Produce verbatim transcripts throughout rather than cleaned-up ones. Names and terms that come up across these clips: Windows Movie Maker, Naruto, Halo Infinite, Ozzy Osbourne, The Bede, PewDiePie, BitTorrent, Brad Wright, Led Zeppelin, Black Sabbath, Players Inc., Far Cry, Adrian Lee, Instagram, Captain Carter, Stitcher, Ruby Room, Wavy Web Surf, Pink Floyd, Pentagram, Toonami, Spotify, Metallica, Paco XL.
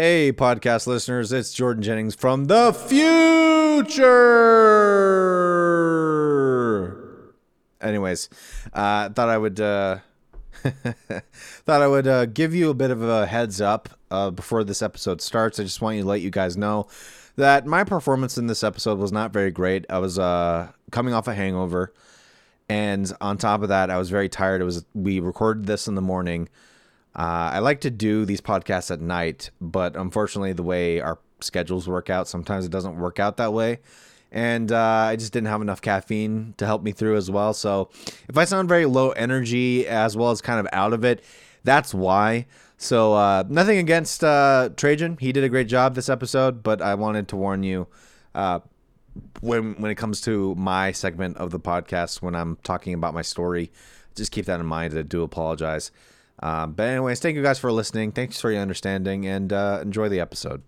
Hey, podcast listeners, it's Jordan Jennings from the future. Anyways, I uh, thought I would uh, thought I would uh, give you a bit of a heads up uh, before this episode starts. I just want you to let you guys know that my performance in this episode was not very great. I was uh, coming off a hangover, and on top of that, I was very tired. It was we recorded this in the morning. Uh, I like to do these podcasts at night, but unfortunately the way our schedules work out, sometimes it doesn't work out that way. And uh, I just didn't have enough caffeine to help me through as well. So if I sound very low energy as well as kind of out of it, that's why. So uh, nothing against uh, Trajan. He did a great job this episode, but I wanted to warn you uh, when, when it comes to my segment of the podcast, when I'm talking about my story, just keep that in mind. I do apologize. Uh, but anyways, thank you guys for listening. Thanks for your understanding, and uh, enjoy the episode.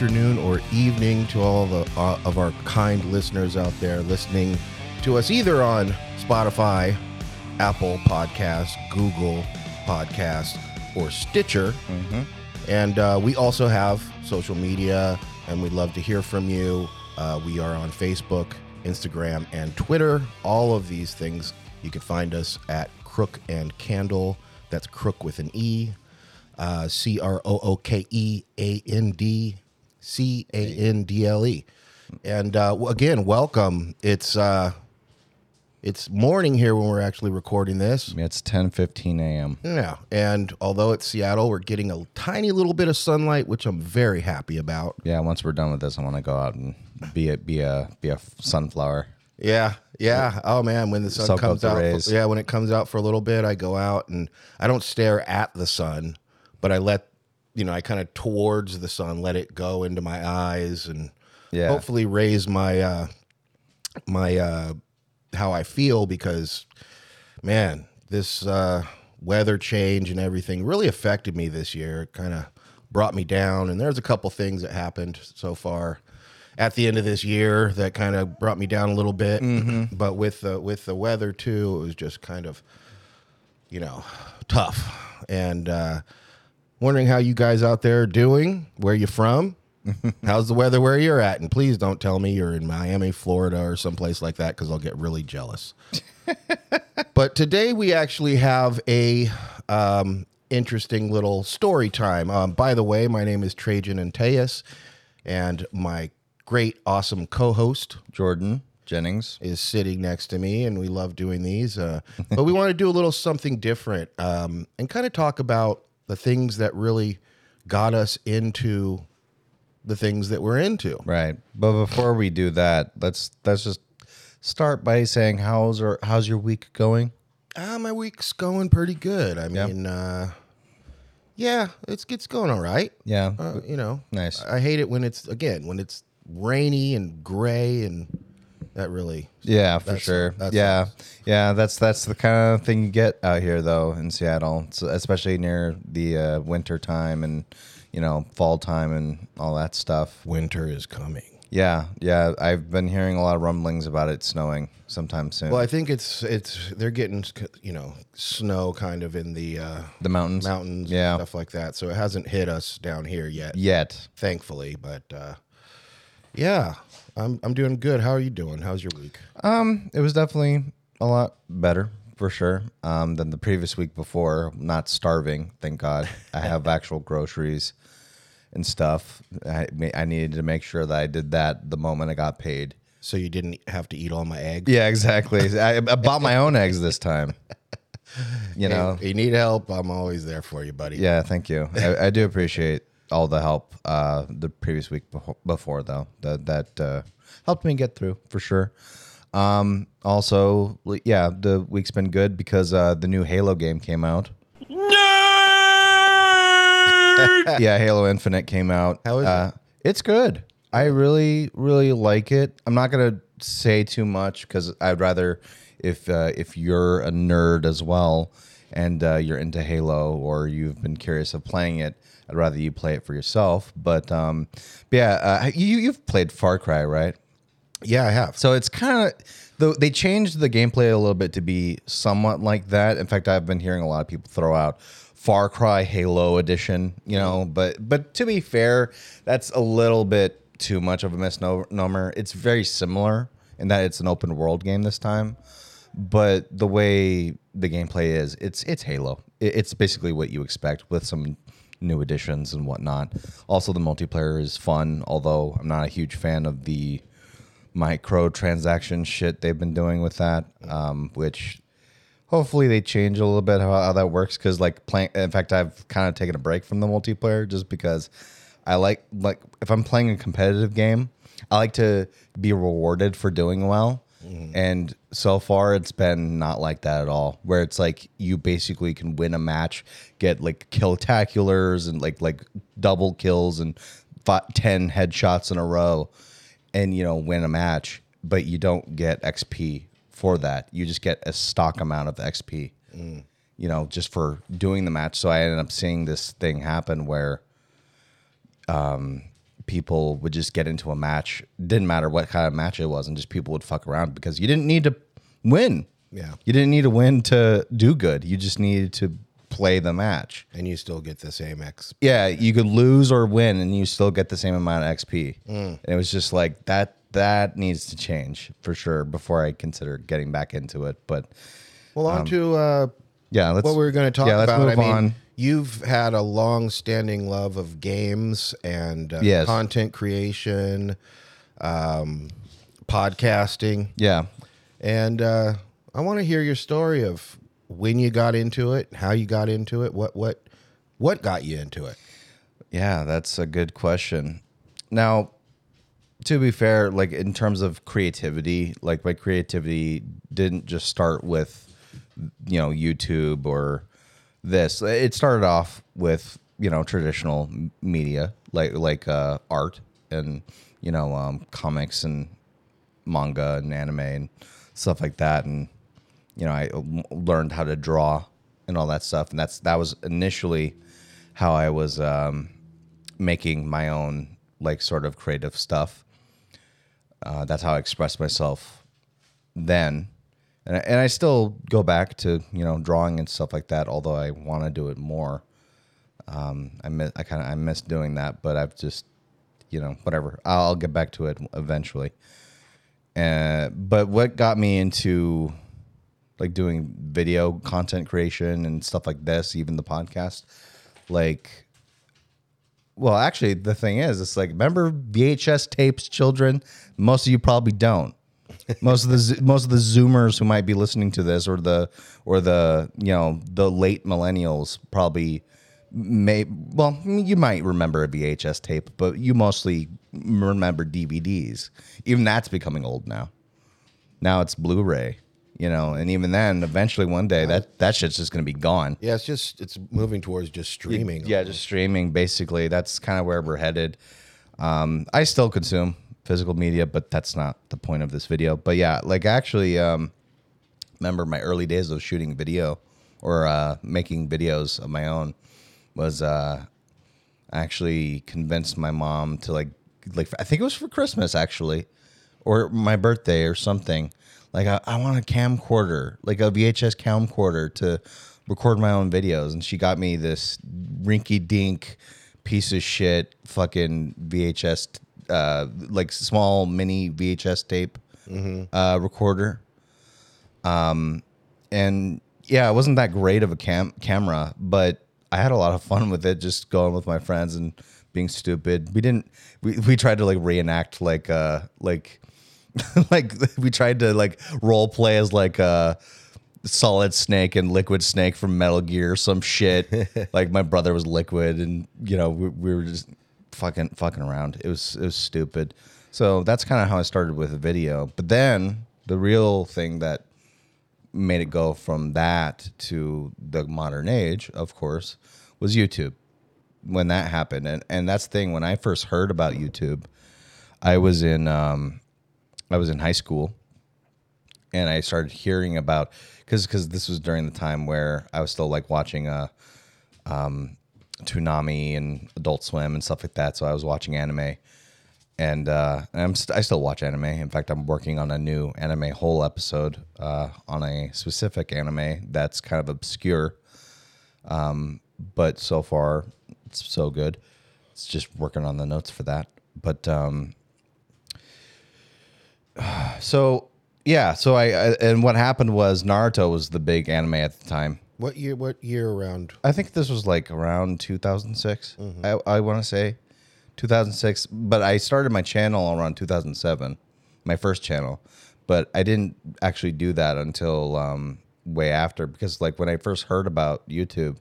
Afternoon or evening to all the, uh, of our kind listeners out there listening to us either on Spotify, Apple Podcasts, Google Podcasts, or Stitcher. Mm-hmm. And uh, we also have social media, and we'd love to hear from you. Uh, we are on Facebook, Instagram, and Twitter. All of these things, you can find us at Crook and Candle. That's Crook with an E. Uh, C R O O K E A N D C A N D L E. And uh, again, welcome. It's uh, it's morning here when we're actually recording this. It's ten fifteen a.m. Yeah, and although it's Seattle, we're getting a tiny little bit of sunlight, which I'm very happy about. Yeah, once we're done with this, I want to go out and be a be a be a sunflower. Yeah, yeah. Oh man, when the sun Soak comes out, for, yeah, when it comes out for a little bit, I go out and I don't stare at the sun. But I let, you know, I kind of towards the sun, let it go into my eyes and yeah. hopefully raise my, uh, my, uh, how I feel, because man, this, uh, weather change and everything really affected me this year. It kind of brought me down, and there's a couple things that happened so far at the end of this year that kind of brought me down a little bit, mm-hmm. but with the, with the weather too, it was just kind of, you know, tough. And, uh, wondering how you guys out there are doing, where you from, how's the weather where you're at, and please don't tell me you're in Miami, Florida, or someplace like that, because I'll get really jealous. But today we actually have a um, interesting little story time. Um, by the way, my name is Trajan Anteus, and my great, awesome co-host, Jordan Jennings, is sitting next to me, and we love doing these. Uh, but we want to do a little something different um, and kind of talk about the things that really got us into the things that we're into. Right. But before we do that, let's let's just start by saying, how's or how's your week going? Ah, uh, my week's going pretty good. I yep. mean, uh, yeah, it's it's going all right. Yeah. Uh, you know, nice. I hate it when it's again when it's rainy and gray, and that really. Yeah, for sure. That's yeah. Yeah, that's that's the kind of thing you get out here, though, in Seattle, so especially near the uh, winter time and, you know, fall time and all that stuff. Winter is coming. Yeah, yeah. I've been hearing a lot of rumblings about it snowing sometime soon. Well, I think it's, it's they're getting, you know, snow kind of in the... Uh, the mountains. Mountains yeah. and stuff like that, so it hasn't hit us down here yet. Yet. Thankfully, but... Uh, yeah, I'm I'm doing good. How are you doing? How's your week? Um, it was definitely a lot better for sure um, than the previous week before. Not starving, thank God. I have actual groceries and stuff. I I needed to make sure that I did that the moment I got paid. So you didn't have to eat all my eggs? Yeah, exactly. I, I bought my own eggs this time. You know, if you need help, I'm always there for you, buddy. Yeah, thank you. I, I do appreciate all the help uh, the previous week before, though, that that uh, helped me get through for sure. Um, also, yeah, the week's been good because uh, the new Halo game came out. Nerd! Yeah, Halo Infinite came out. How is uh, it? It's good. I really, really like it. I'm not gonna say too much because I'd rather if uh, if you're a nerd as well and uh, you're into Halo or you've been curious of playing it, I'd rather you play it for yourself. But um, but yeah, uh, you you've played Far Cry, right? Yeah, I have. So it's kind of, they changed the gameplay a little bit to be somewhat like that. In fact, I've been hearing a lot of people throw out Far Cry Halo Edition, you know, but but to be fair, that's a little bit too much of a misnomer. It's very similar in that it's an open world game this time, but the way the gameplay is, it's it's Halo. It's basically what you expect with some new additions and whatnot. Also, the multiplayer is fun, although I'm not a huge fan of the microtransaction shit they've been doing with that, um, which hopefully they change a little bit how, how that works. Because like playing, in fact, I've kind of taken a break from the multiplayer just because I like like if I'm playing a competitive game, I like to be rewarded for doing well. Mm-hmm. And so far, it's been not like that at all. Where it's like you basically can win a match, get like kill-taculars and like like double kills and five, ten headshots in a row. And, you know, win a match, but you don't get X P for that. You just get a stock amount of X P, mm. you know, just for doing the match. So I ended up seeing this thing happen where um, people would just get into a match. Didn't matter what kind of match it was, and just people would fuck around because you didn't need to win. Yeah. You didn't need to win to do good. You just needed to play the match. And you still get the same X P. Yeah, you could lose or win, and you still get the same amount of X P. Mm. And it was just like, that that needs to change for sure before I consider getting back into it. But Well, on um, to uh, yeah, let's, what we were going to talk yeah, about. Let's move I on. Mean, you've had a long-standing love of games and uh, yes. content creation, um, podcasting. Yeah. And uh, I want to hear your story of when you got into it, how you got into it, what what what got you into it? Yeah, that's a good question. Now, to be fair, like in terms of creativity, like my creativity didn't just start with, you know, YouTube or this. It started off with, you know, traditional media, like like uh, art and, you know, um, comics and manga and anime and stuff like that. And you know, I learned how to draw and all that stuff, and that's that was initially how I was um, making my own like sort of creative stuff. Uh, that's how I expressed myself then, and I, and I still go back to, you know, drawing and stuff like that. Although I want to do it more, um, I miss, I kind of I miss doing that, but I've just, you know, whatever. I'll get back to it eventually. Uh, but what got me into like doing video content creation and stuff like this, even the podcast. Like, well, actually, the thing is, it's like, remember V H S tapes, children? Most of you probably don't. Most of the most of the Zoomers who might be listening to this, or the or the you know the late millennials, probably may. Well, you might remember a V H S tape, but you mostly remember D V Ds. Even that's becoming old now. Now it's Blu-ray. You know, and even then, eventually one day, that, that shit's just going to be gone. Yeah, it's just, it's moving towards just streaming. Yeah, just streaming, basically. That's kind of where we're headed. Um, I still consume physical media, but that's not the point of this video. But yeah, like actually, um, remember my early days of shooting video or uh, making videos of my own was uh, I actually convinced my mom to like, like I think it was for Christmas, actually, or my birthday or something. Like, I, I want a camcorder, like a V H S camcorder to record my own videos. And she got me this rinky-dink piece of shit fucking V H S, uh, like small mini V H S tape mm-hmm. uh, recorder. Um, and, yeah, it wasn't that great of a cam- camera, but I had a lot of fun with it, just going with my friends and being stupid. We didn't we, – we tried to, like, reenact, like uh, – like – like we tried to like role play as like a uh, Solid Snake and Liquid Snake from Metal Gear or some shit. Like my brother was Liquid, and you know we, we were just fucking fucking around. It was it was stupid. So that's kind of how I started with a video. But then the real thing that made it go from that to the modern age, of course, was YouTube. When that happened, and and that's the thing. When I first heard about YouTube, I was in um. I was in high school, and I started hearing about, because because this was during the time where I was still like watching uh, um, Toonami and Adult Swim and stuff like that. So I was watching anime, and, uh, and I'm st- I still watch anime. In fact, I'm working on a new anime whole episode uh, on a specific anime that's kind of obscure, um, but so far it's so good. It's just working on the notes for that, but um, so. Yeah, so I, I and what happened was Naruto was the big anime at the time. What year? What year around? I think this was like around two thousand six. Mm-hmm. I, I want to say two thousand six, but I started my channel around two thousand seven, my first channel. But I didn't actually do that until um, way after, because like when I first heard about YouTube,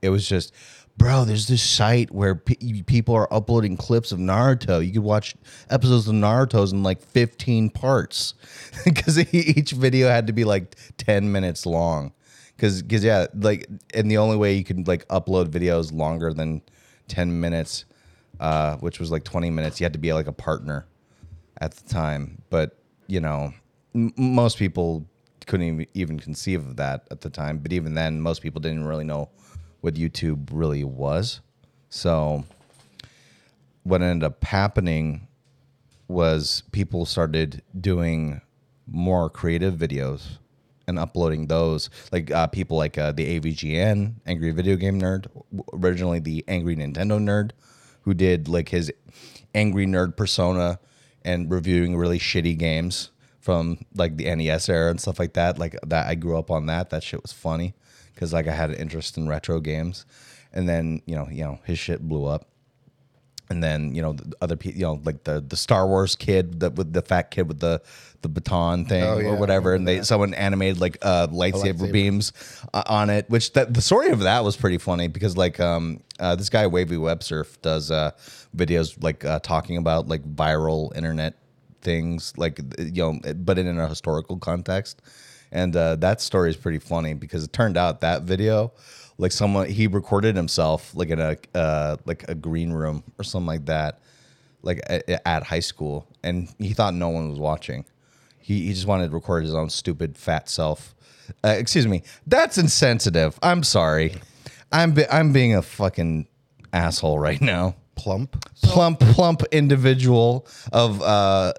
it was just, bro, there's this site where pe- people are uploading clips of Naruto. You could watch episodes of Naruto's in like fifteen parts, because each video had to be like ten minutes long. Because, because yeah, like, and the only way you could like upload videos longer than ten minutes, uh, which was like twenty minutes, you had to be like a partner at the time. But you know, m- most people couldn't even conceive of that at the time. But even then, most people didn't really know what YouTube really was. So what ended up happening was people started doing more creative videos and uploading those, like uh, people like uh, the A V G N, Angry Video Game Nerd, originally the Angry Nintendo Nerd, who did like his angry nerd persona and reviewing really shitty games from like the N E S era and stuff like that. Like that, I grew up on that. That shit was funny, because like I had an interest in retro games, and then you know, you know, his shit blew up, and then you know, the other people, you know, like the, the Star Wars kid, that with the fat kid with the, the baton thing oh, yeah, or whatever, and they that. someone animated like uh, lightsaber, lightsaber beams uh, on it, which that, the story of that was pretty funny, because like um uh, this guy Wavy Web Surf does uh, videos like uh, talking about like viral internet things, like you know, but in a historical context. And uh, that story is pretty funny, because it turned out that video, like someone, he recorded himself like in a uh, like a green room or something like that, like a, at high school, and he thought no one was watching. He he just wanted to record his own stupid fat self. Uh, excuse me, that's insensitive. I'm sorry. I'm be- I'm being a fucking asshole right now. Plump, plump, plump individual of uh,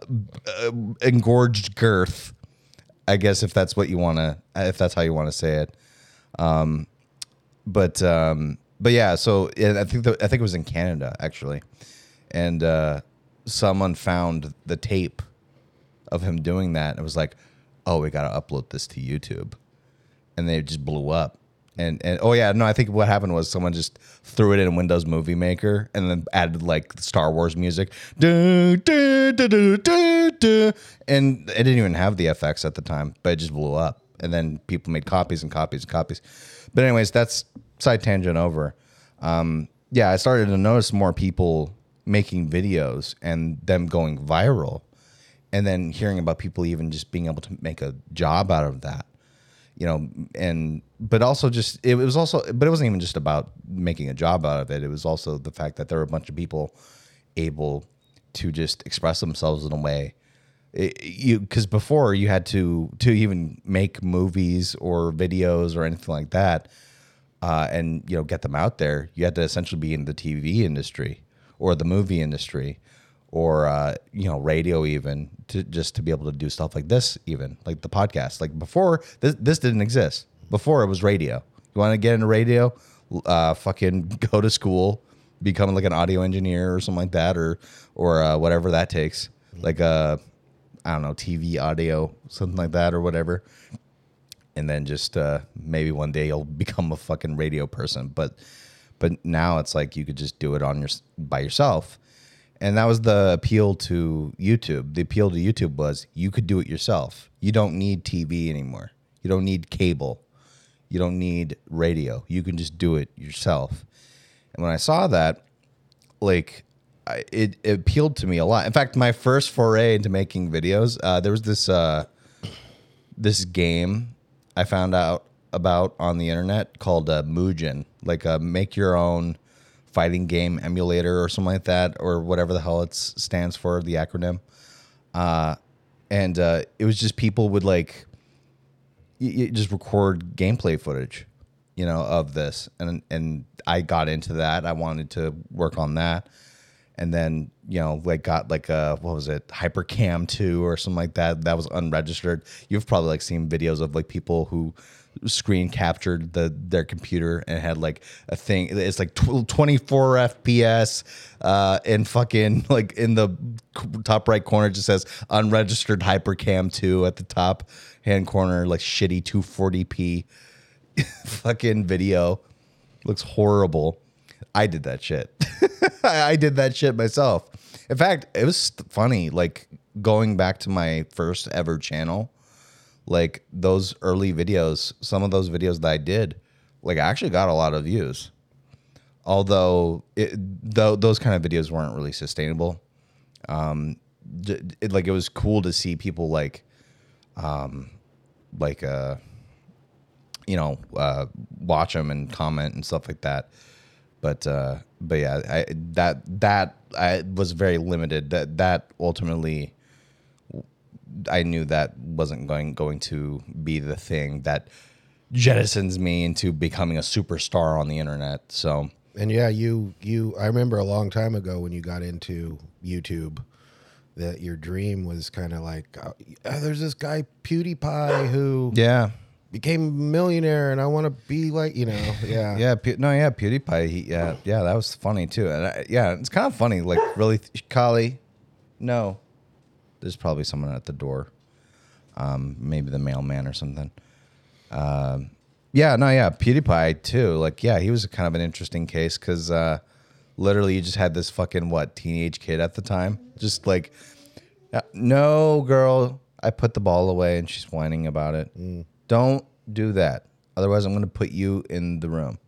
uh, engorged girth, I guess, if that's what you want to, if that's how you want to say it. Um, but, um, but yeah, so I think, the, I think it was in Canada actually. And, uh, someone found the tape of him doing that, and was like, oh, we got to upload this to YouTube. And they just blew up. And, and, oh yeah, no, I think what happened was someone just threw it in Windows Movie Maker and then added like Star Wars music. Do, do, do, do, do, do. And it didn't even have the F X at the time, but it just blew up. And then people made copies and copies and copies. But anyways, that's side tangent over. Um, yeah, I started to notice more people making videos and them going viral, and then hearing about people even just being able to make a job out of that. You know, and but also just it was also, but it wasn't even just about making a job out of it. It was also the fact that there were a bunch of people able to just express themselves in a way. It, you because before you had to to even make movies or videos or anything like that, uh, and you know, get them out there, you had to essentially be in the T V industry or the movie industry, or uh, you know, radio even, to just to be able to do stuff like this, even like the podcast. Like before, this this didn't exist. Before it was radio. You want to get into radio? Uh, fucking go to school, become like an audio engineer or something like that, or or uh, whatever that takes. Like uh, I don't know, T V audio, something like that, or whatever. And then just uh, maybe one day you'll become a fucking radio person. But but now it's like you could just do it on your by yourself. And that was the appeal to YouTube. The appeal to YouTube was you could do it yourself. You don't need T V anymore. You don't need cable. You don't need radio. You can just do it yourself. And when I saw that, like, I, it, it appealed to me a lot. In fact, my first foray into making videos, uh, there was this uh, this game I found out about on the internet called uh, Mugen, like a make your own fighting game emulator or something like that, or whatever the hell it stands for, the acronym. Uh, And uh, it was just people would like y- y- just record gameplay footage, you know, of this. And and I got into that. I wanted to work on that. And then, you know, like got like a, what was it, Hypercam two or something like that. That was unregistered. You've probably like seen videos of like people who screen captured the their computer and had like a thing. It's like twenty-four F P S uh, and fucking like in the top right corner just says unregistered Hypercam two at the top hand corner, like shitty two forty p fucking video. Looks horrible. I did that shit. I did that shit myself. In fact, it was funny, like going back to my first ever channel, like those early videos, some of those videos that I did, like I actually got a lot of views. Although it, though, those kind of videos weren't really sustainable. Um, it, like it was cool to see people like, um, like, uh, you know, uh, watch them and comment and stuff like that. But uh, but yeah, I, that that I was very limited. That that ultimately, I knew that wasn't going going to be the thing that jettisons me into becoming a superstar on the internet. So and yeah, you you I remember a long time ago when you got into YouTube that your dream was kind of like, oh, there's this guy PewDiePie who yeah. became a millionaire and I want to be like, you know, yeah. Yeah, Pew- no, yeah, PewDiePie, he, yeah, yeah, that was funny too. And I, yeah, it's kind of funny, like really, th- Kali, no, there's probably someone at the door, um, maybe the mailman or something. Um, yeah, no, yeah, PewDiePie too, like, yeah, he was kind of an interesting case because uh, literally you just had this fucking, what, teenage kid at the time, just like, no, girl, I put the ball away and she's whining about it. Mm. Don't do that. Otherwise, I'm going to put you in the room.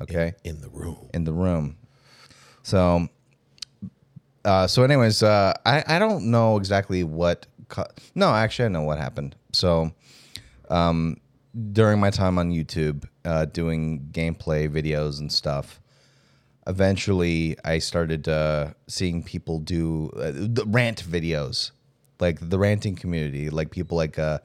Okay? In, in the room. In the room. So, uh, so anyways, uh, I, I don't know exactly what... Co- no, actually, I know what happened. So, um, during my time on YouTube, uh, doing gameplay videos and stuff, eventually I started uh, seeing people do uh, the rant videos. Like, the ranting community. Like, people like... Uh,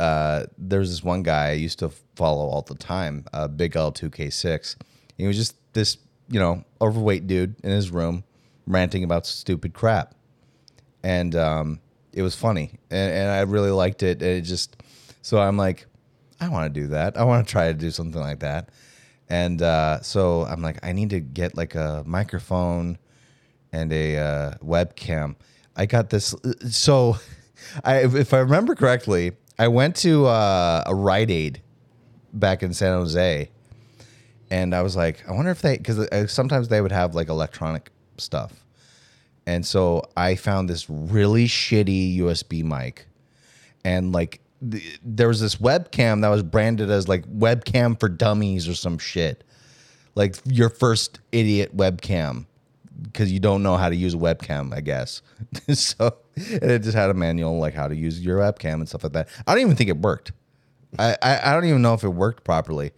Uh, there's this one guy I used to follow all the time, uh, Big L two K six. He was just this, you know, overweight dude in his room ranting about stupid crap. And um, it was funny. And, and I really liked it. And it just, so I'm like, I want to do that. I want to try to do something like that. And uh, so I'm like, I need to get like a microphone and a uh, webcam. I got this. So I, if I remember correctly, I went to uh, a Rite Aid back in San Jose, and I was like, I wonder if they, because sometimes they would have like electronic stuff. And so I found this really shitty U S B mic, and like the, there was this webcam that was branded as like webcam for dummies or some shit. Like your first idiot webcam, because you don't know how to use a webcam, I guess. So and it just had a manual like how to use your webcam and stuff like that. I don't even think it worked. I, I, I don't even know if it worked properly.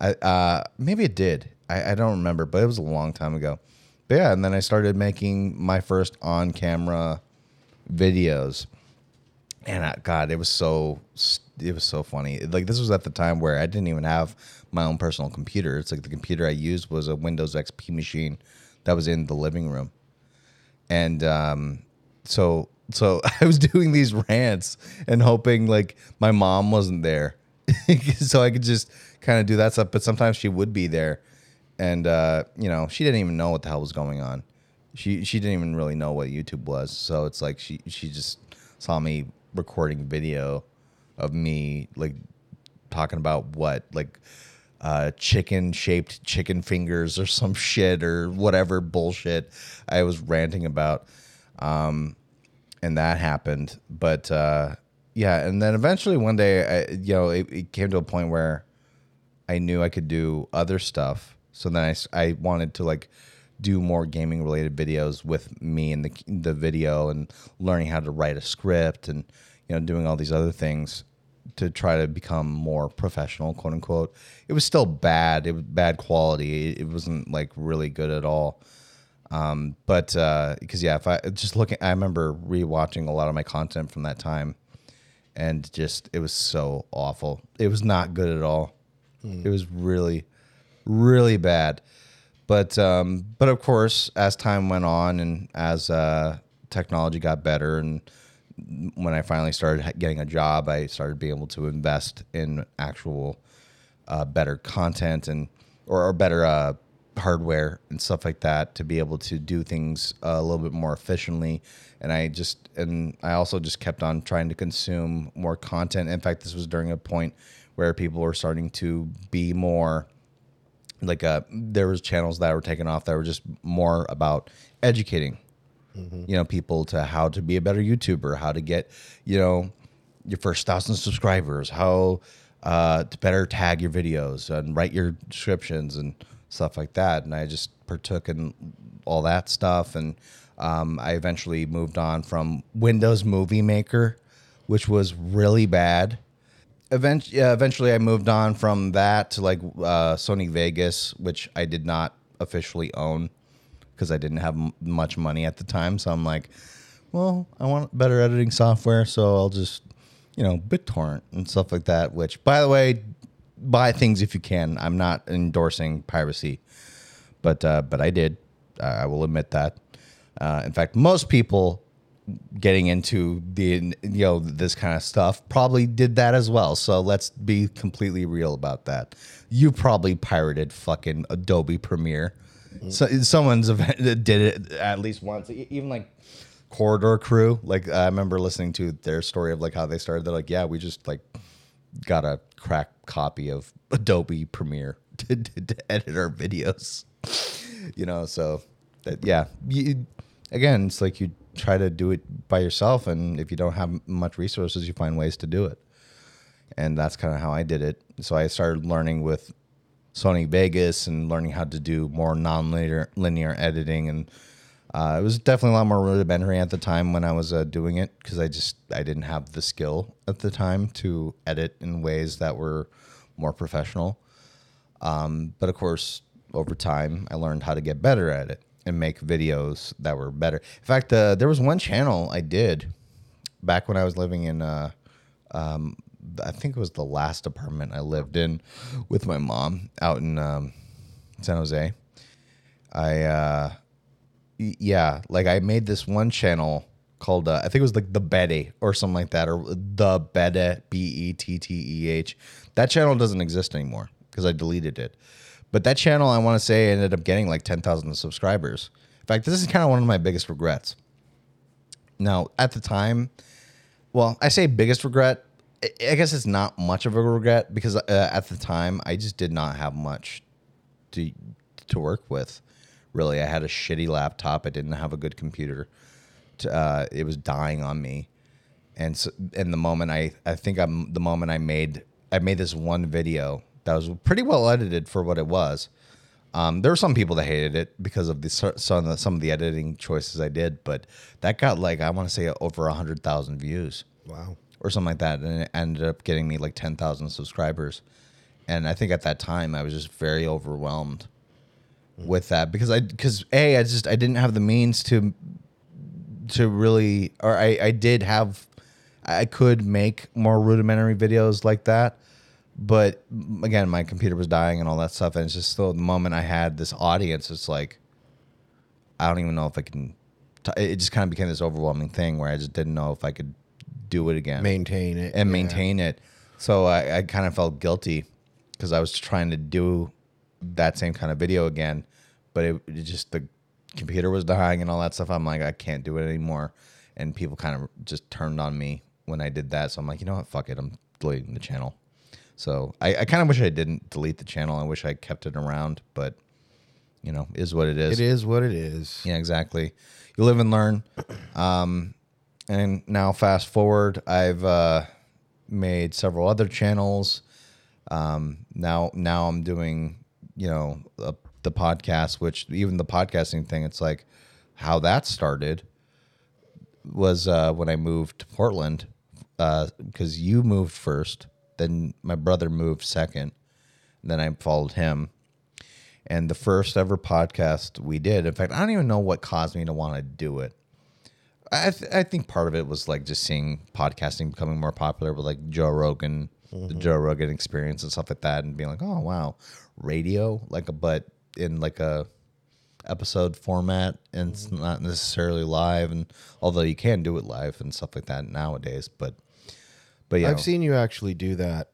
I uh, maybe it did. I, I don't remember, but it was a long time ago. But yeah, and then I started making my first on-camera videos, and I, God, it was so it was so funny. Like this was at the time where I didn't even have my own personal computer. It's like the computer I used was a Windows X P machine that was in the living room. And um, so so I was doing these rants and hoping like my mom wasn't there. So I could just kind of do that stuff. But sometimes she would be there. And, uh, you know, she didn't even know what the hell was going on. She she didn't even really know what YouTube was. So it's like she, she just saw me recording video of me like talking about what, like... Uh, chicken-shaped chicken fingers or some shit or whatever bullshit I was ranting about. Um, and that happened. But, uh, yeah, and then eventually one day, I, you know, it, it came to a point where I knew I could do other stuff. So then I, I wanted to, like, do more gaming-related videos with me and the, the video and learning how to write a script and, you know, doing all these other things to try to become more professional, quote unquote. It was still bad. It was bad quality. It wasn't like really good at all. Um, but uh, because yeah, if I just looking, I remember rewatching a lot of my content from that time, and just it was so awful. It was not good at all. Mm. It was really, really bad. But um, but of course, as time went on and as uh, technology got better, and when I finally started getting a job, I started being able to invest in actual uh, better content and or, or better uh, hardware and stuff like that to be able to do things uh, a little bit more efficiently. And I just and I also just kept on trying to consume more content. In fact, this was during a point where people were starting to be more. Like uh, there was channels that were taken off that were just more about educating, mm-hmm. you know, people to how to be a better YouTuber, how to get, you know, your first thousand subscribers, how uh, to better tag your videos and write your descriptions and stuff like that. And I just partook in all that stuff. And um, I eventually moved on from Windows Movie Maker, which was really bad. Eventually, uh, eventually, I moved on from that to like uh, Sony Vegas, which I did not officially own because I didn't have m- much money at the time. So I'm like, well, I want better editing software, so I'll just, you know, BitTorrent and stuff like that. Which, by the way, buy things if you can. I'm not endorsing piracy, but uh, but I did. Uh, I will admit that. Uh, in fact, most people getting into the, you know, this kind of stuff probably did that as well. So let's be completely real about that. You probably pirated fucking Adobe Premiere. Mm-hmm. So someone's did it at least once. Even like Corridor Crew. Like I remember listening to their story of like how they started. They're like, yeah, we just like got a crack copy of Adobe Premiere to, to, to edit our videos. You know, so that, yeah. You, again, it's like you try to do it by yourself, and if you don't have much resources, you find ways to do it. And that's kind of how I did it. So I started learning with Sony Vegas and learning how to do more non-linear linear editing, and uh, it was definitely a lot more rudimentary at the time when I was uh, doing it, because I just I didn't have the skill at the time to edit in ways that were more professional. Um, but of course, over time, I learned how to get better at it and make videos that were better. In fact, uh, there was one channel I did back when I was living in, uh, um, I think it was the last apartment I lived in with my mom out in um, San Jose. I, uh, yeah, like I made this one channel called, uh, I think it was like The Bede or something like that, or The Bede, B E T T E H. That channel doesn't exist anymore because I deleted it. But that channel, I want to say, ended up getting like ten thousand subscribers. In fact, this is kind of one of my biggest regrets. Now, at the time, well, I say biggest regret. I guess it's not much of a regret because uh, at the time, I just did not have much to to work with, really. I had a shitty laptop. I didn't have a good computer. To, uh, it was dying on me. And so, and the moment I, I think I'm the moment I made, I made this one video that was pretty well edited for what it was. Um, there were some people that hated it because of the some of the, some of the editing choices I did, but that got like, I want to say over one hundred thousand views. Wow. Or something like that. And it ended up getting me like ten thousand subscribers. And I think at that time I was just very overwhelmed mm. with that because I, because A, I just, I didn't have the means to, to really, or I, I did have, I could make more rudimentary videos like that. But again, my computer was dying and all that stuff. And it's just still the moment I had this audience, it's like, I don't even know if I can. T- it just kind of became this overwhelming thing where I just didn't know if I could do it again. Maintain it. And yeah. maintain it. So I, I kind of felt guilty because I was trying to do that same kind of video again. But it, it just, the computer was dying and all that stuff. I'm like, I can't do it anymore. And people kind of just turned on me when I did that. So I'm like, you know what? Fuck it. I'm deleting the channel. So I, I kind of wish I didn't delete the channel. I wish I kept it around, but, you know, is what it is. It is what it is. Yeah, exactly. You live and learn. Um, and now fast forward, I've uh, made several other channels. Um, now now I'm doing, you know, uh, the podcast, which even the podcasting thing, it's like how that started was uh, when I moved to Portland uh, because you moved first. Then my brother moved second. Then I followed him. And the first ever podcast we did, in fact, I don't even know what caused me to want to do it. I th- I think part of it was like just seeing podcasting becoming more popular with like Joe Rogan, mm-hmm. the Joe Rogan Experience and stuff like that, and being like, oh wow, radio, like a, but in like a episode format, and it's not necessarily live. And although you can do it live and stuff like that nowadays, but but yeah, I've know. seen you actually do that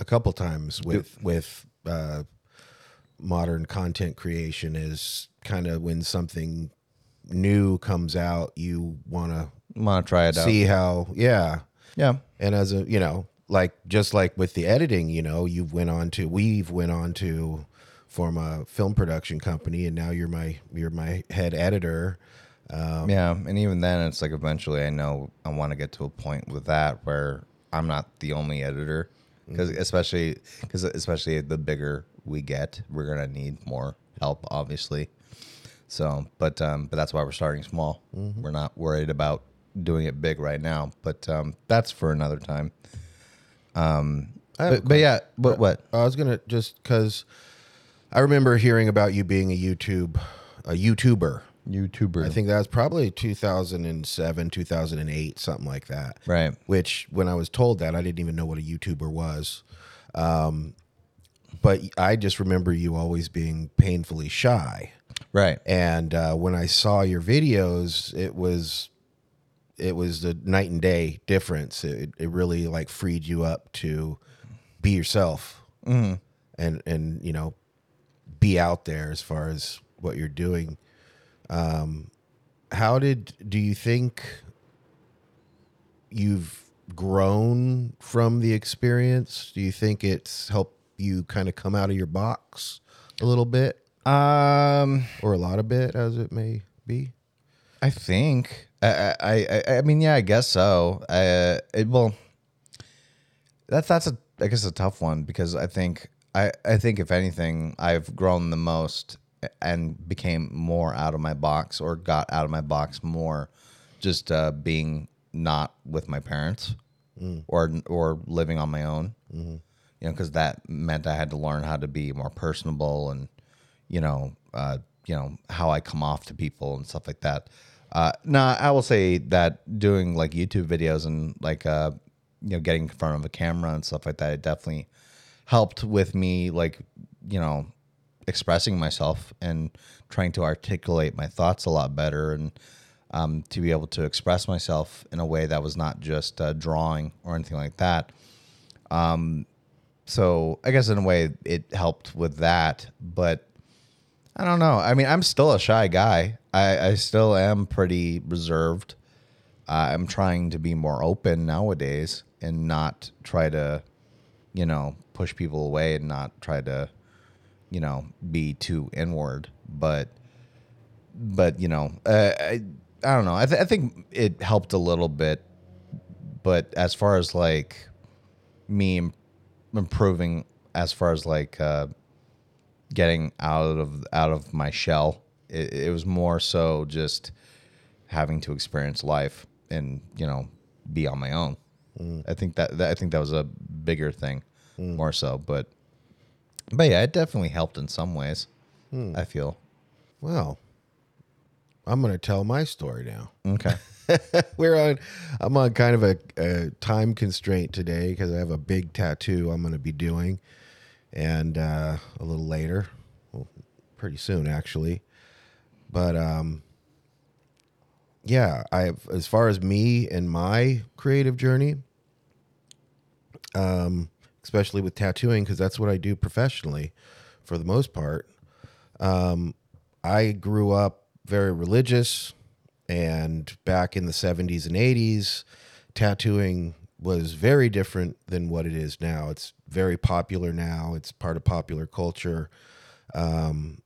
a couple times with do- with uh, modern content creation is kind of when something new comes out, you want to want to try it out, see how, yeah, yeah. And as a, you know, like just like with the editing, you know, you went on to, we've went on to form a film production company, and now you're my you're my head editor. Um, yeah, and even then, it's like eventually, I know I want to get to a point with that where I'm not the only editor, because mm-hmm. especially because especially the bigger we get, we're gonna need more help, obviously. So, but um, but that's why we're starting small. Mm-hmm. We're not worried about doing it big right now, but um, that's for another time. Um, but, but yeah, but what? I was gonna just because I remember hearing about you being a YouTube, a YouTuber. YouTuber. I think that was probably two thousand seven, two thousand eight, something like that. Right. Which, when I was told that, I didn't even know what a YouTuber was. Um, but I just remember you always being painfully shy. Right. And uh, when I saw your videos, it was it was the night and day difference. It it really like freed you up to be yourself, mm-hmm. and and you know, be out there as far as what you're doing. Um, how did do you think you've grown from the experience? Do you think it's helped you kind of come out of your box a little bit? Um, or a lot of bit, as it may be. I think. I. I. I, I mean, yeah, I guess so. I. It, well, that's that's a. I guess a tough one, because I think I. I think if anything, I've grown the most and became more out of my box, or got out of my box more, just uh, being not with my parents, mm. or or living on my own. Mm-hmm. You know, because that meant I had to learn how to be more personable and. You know, uh, you know how I come off to people and stuff like that. Uh, now, I will say that doing like YouTube videos and like uh, you know, getting in front of a camera and stuff like that, it definitely helped with me, like, you know, expressing myself and trying to articulate my thoughts a lot better, and um, to be able to express myself in a way that was not just uh, drawing or anything like that. Um, so I guess in a way it helped with that, but. I don't know. I mean, I'm still a shy guy. I, I still am pretty reserved. Uh, I'm trying to be more open nowadays and not try to, you know, push people away and not try to, you know, be too inward. But, but you know, uh, I I don't know. I, th- I think it helped a little bit. But as far as like me im- improving, as far as like. Uh, Getting out of out of my shell, it, it was more so just having to experience life and, you know, be on my own. Mm. I think that, that I think that was a bigger thing, mm. more so. But but yeah, it definitely helped in some ways. Mm. I feel. Well, I'm gonna tell my story now. Okay, we're on. I'm on kind of a, a time constraint today because I have a big tattoo I'm gonna be doing. And uh, a little later, well, pretty soon actually. But um, yeah, I as far as me and my creative journey, um, especially with tattooing, because that's what I do professionally for the most part. Um, I grew up very religious, and back in the seventies and eighties, tattooing was very different than what it is now. It's very popular now. It's part of popular culture. Um,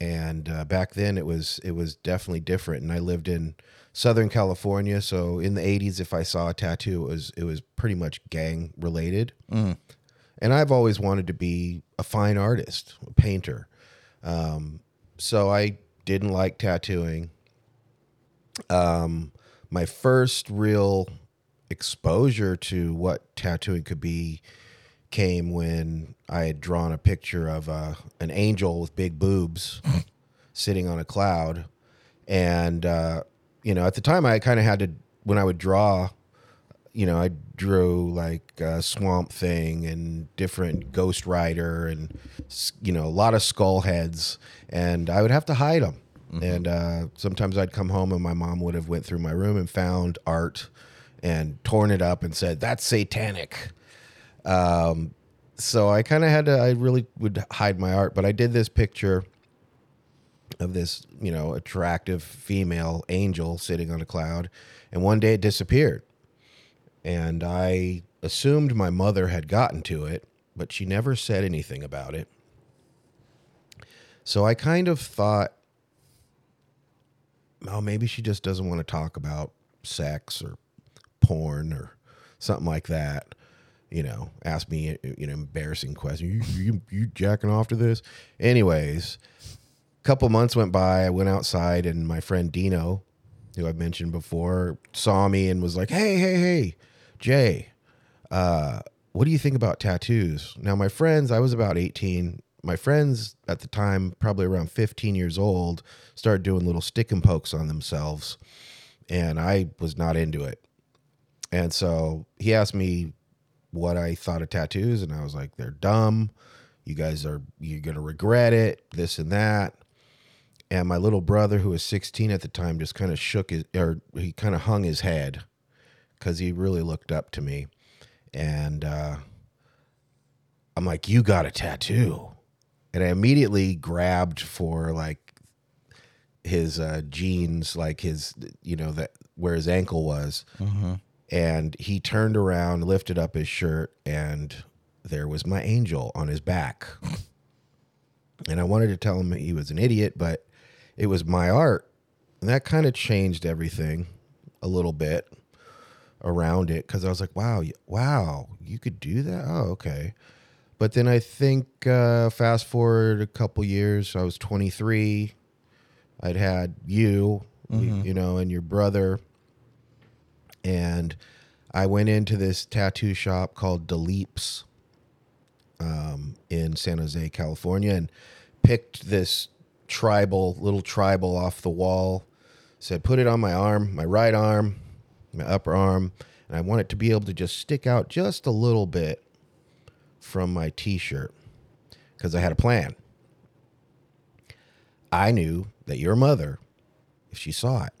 and uh, back then it was it was definitely different. And I lived in Southern California, so in the eighties, if I saw a tattoo, it was, it was pretty much gang related. Mm. And I've always wanted to be a fine artist, a painter. Um, so I didn't like tattooing. Um, my first real exposure to what tattooing could be came when I had drawn a picture of uh, an angel with big boobs sitting on a cloud. And, uh, you know, at the time I kind of had to, when I would draw, you know, I drew like uh, Swamp Thing and different Ghost Rider and, you know, a lot of skull heads, and I would have to hide them. Mm-hmm. And uh, sometimes I'd come home and my mom would have went through my room and found art and torn it up and said, that's satanic. Um, so I kind of had to, I really would hide my art, but I did this picture of this, you know, attractive female angel sitting on a cloud, and one day it disappeared. And I assumed my mother had gotten to it, but she never said anything about it. So I kind of thought, oh, maybe she just doesn't want to talk about sex or porn or something like that. You know, ask me, you know, embarrassing question. You, you, you jacking off to this? Anyways, a couple months went by. I went outside, and my friend Dino, who I mentioned before, saw me and was like, hey, hey, hey, Jay, uh, what do you think about tattoos? Now, my friends, I was about eighteen. My friends at the time, probably around fifteen years old, started doing little stick and pokes on themselves, and I was not into it. And so he asked me what I thought of tattoos, and I was like, they're dumb. You guys are, you're going to regret it, this and that. And my little brother, who was sixteen at the time, just kind of shook his, or he kind of hung his head because he really looked up to me. And uh, I'm like, you got a tattoo. And I immediately grabbed for like his uh, jeans, like his, you know, that where his ankle was. Uh-huh. And he turned around, lifted up his shirt, and there was my angel on his back. And I wanted to tell him he was an idiot, but it was my art. And that kind of changed everything a little bit around it, because I was like, wow, wow, you could do that? Oh, okay. But then I think uh, fast forward a couple years, I was twenty-three. I'd had you, mm-hmm. you, you know, and your brother. And I went into this tattoo shop called De Leap's um, in San Jose, California, and picked this tribal, little tribal off the wall. Said, put it on my arm, my right arm, my upper arm. And I want it to be able to just stick out just a little bit from my t-shirt, because I had a plan. I knew that your mother, if she saw it,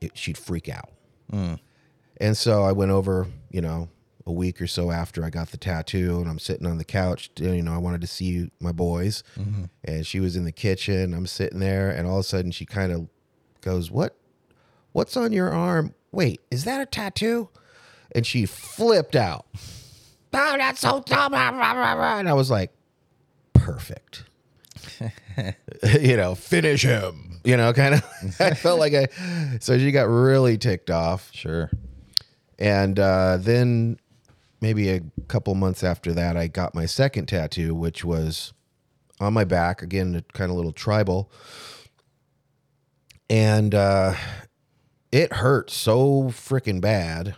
it she'd freak out. Mm. And so I went over, you know, a week or so after I got the tattoo, and I'm sitting on the couch, you know, I wanted to see my boys, mm-hmm. and she was in the kitchen. I'm sitting there, and all of a sudden she kind of goes, what, what's on your arm? Wait, is that a tattoo? And she flipped out. Oh, that's so dumb. And I was like, perfect. You know, finish him, you know, kind of. I felt like I, so she got really ticked off. Sure. And uh, then maybe a couple months after that, I got my second tattoo, which was on my back. Again, kind of little tribal. And uh, it hurt so freaking bad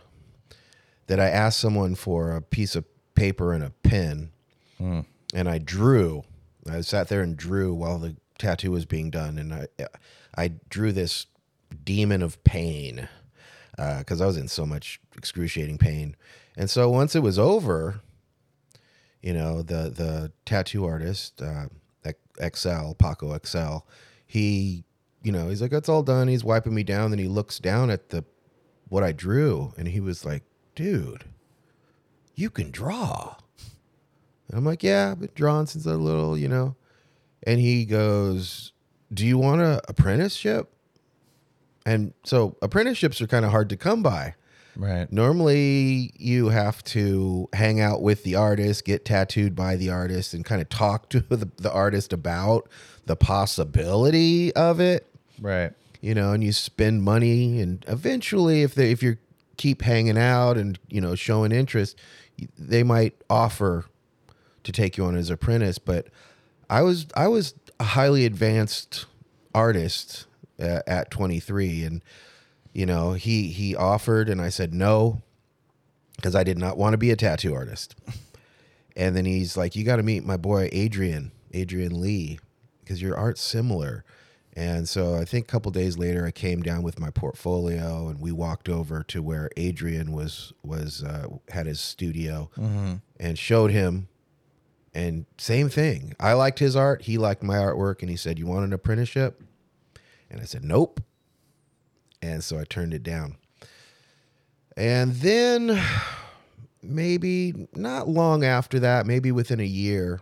that I asked someone for a piece of paper and a pen, mm. and I drew. I sat there and drew while the tattoo was being done, and I I drew this demon of pain, because uh, I was in so much excruciating pain. And so once it was over, you know, the the tattoo artist, uh, X L, Paco X L, he, you know, he's like, that's all done. He's wiping me down, then he looks down at the what I drew, and he was like, dude, you can draw. And I'm like, yeah, I've been drawing since I was little, you know. And he goes, do you want an apprenticeship? And so apprenticeships are kind of hard to come by. Right. Normally you have to hang out with the artist, get tattooed by the artist, and kind of talk to the, the artist about the possibility of it. Right. You know, and you spend money, and eventually if they, if you're keep hanging out and, you know, showing interest, they might offer to take you on as apprentice. But I was I was a highly advanced artist uh, at twenty-three, and you know, he he offered, and I said no, because I did not want to be a tattoo artist. And then he's like, you got to meet my boy, Adrian, Adrian Lee, because your art's similar. And so I think a couple days later, I came down with my portfolio and we walked over to where Adrian was, was uh, had his studio mm-hmm. and showed him. And same thing. I liked his art. He liked my artwork. And he said, you want an apprenticeship? And I said, nope. And so I turned it down. And then maybe not long after that, maybe within a year,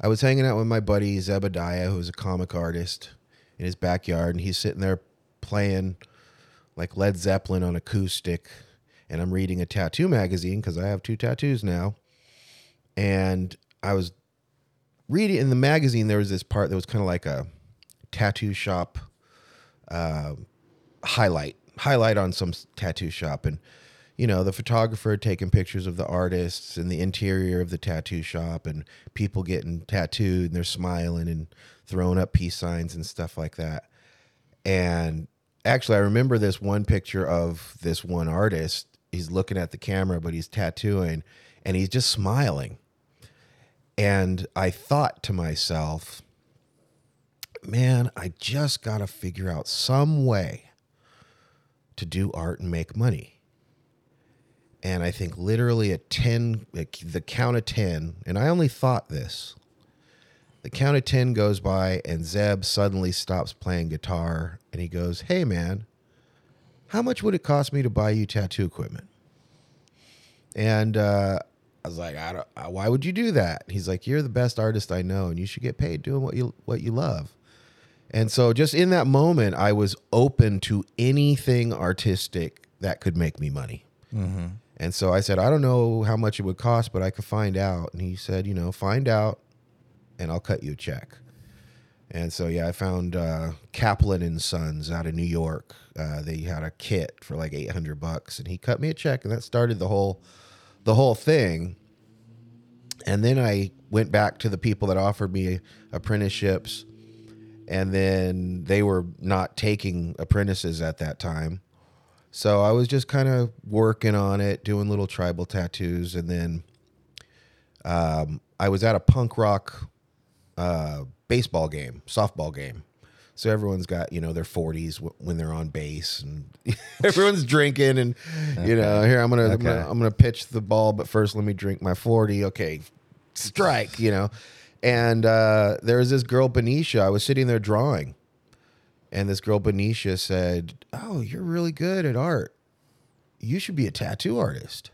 I was hanging out with my buddy Zebediah, who's a comic artist, in his backyard. And he's sitting there playing like Led Zeppelin on acoustic. And I'm reading a tattoo magazine because I have two tattoos now. And I was reading in the magazine, there was this part that was kind of like a tattoo shop uh, highlight, highlight on some tattoo shop. And, you know, the photographer had taken pictures of the artists and the interior of the tattoo shop and people getting tattooed and they're smiling and throwing up peace signs and stuff like that. And actually, I remember this one picture of this one artist. He's looking at the camera, but he's tattooing and he's just smiling. And I thought to myself, man, I just got to figure out some way to do art and make money. And I think literally at ten, the count of ten, and I only thought this, the count of ten goes by and Zeb suddenly stops playing guitar and he goes, hey man, how much would it cost me to buy you tattoo equipment? And, uh, I was like, I don't, why would you do that? He's like, you're the best artist I know, and you should get paid doing what you what you love. And so just in that moment, I was open to anything artistic that could make me money. Mm-hmm. And so I said, I don't know how much it would cost, but I could find out. And he said, you know, find out, and I'll cut you a check. And so, yeah, I found uh, Kaplan and Sons out of New York. Uh, they had a kit for like eight hundred bucks, and he cut me a check, and that started the whole the whole thing. And then I went back to the people that offered me apprenticeships, and then they were not taking apprentices at that time. So I was just kind of working on it, doing little tribal tattoos. And then um, I was at a punk rock uh, baseball game, softball game. So everyone's got, you know, their forties w- when they're on base, and everyone's drinking, and okay. you know, here I'm gonna, okay. I'm gonna I'm gonna pitch the ball, but first let me drink my forty. Okay, strike, you know. And uh, there was this girl Benicia. I was sitting there drawing, and this girl Benicia said, "Oh, you're really good at art. You should be a tattoo artist."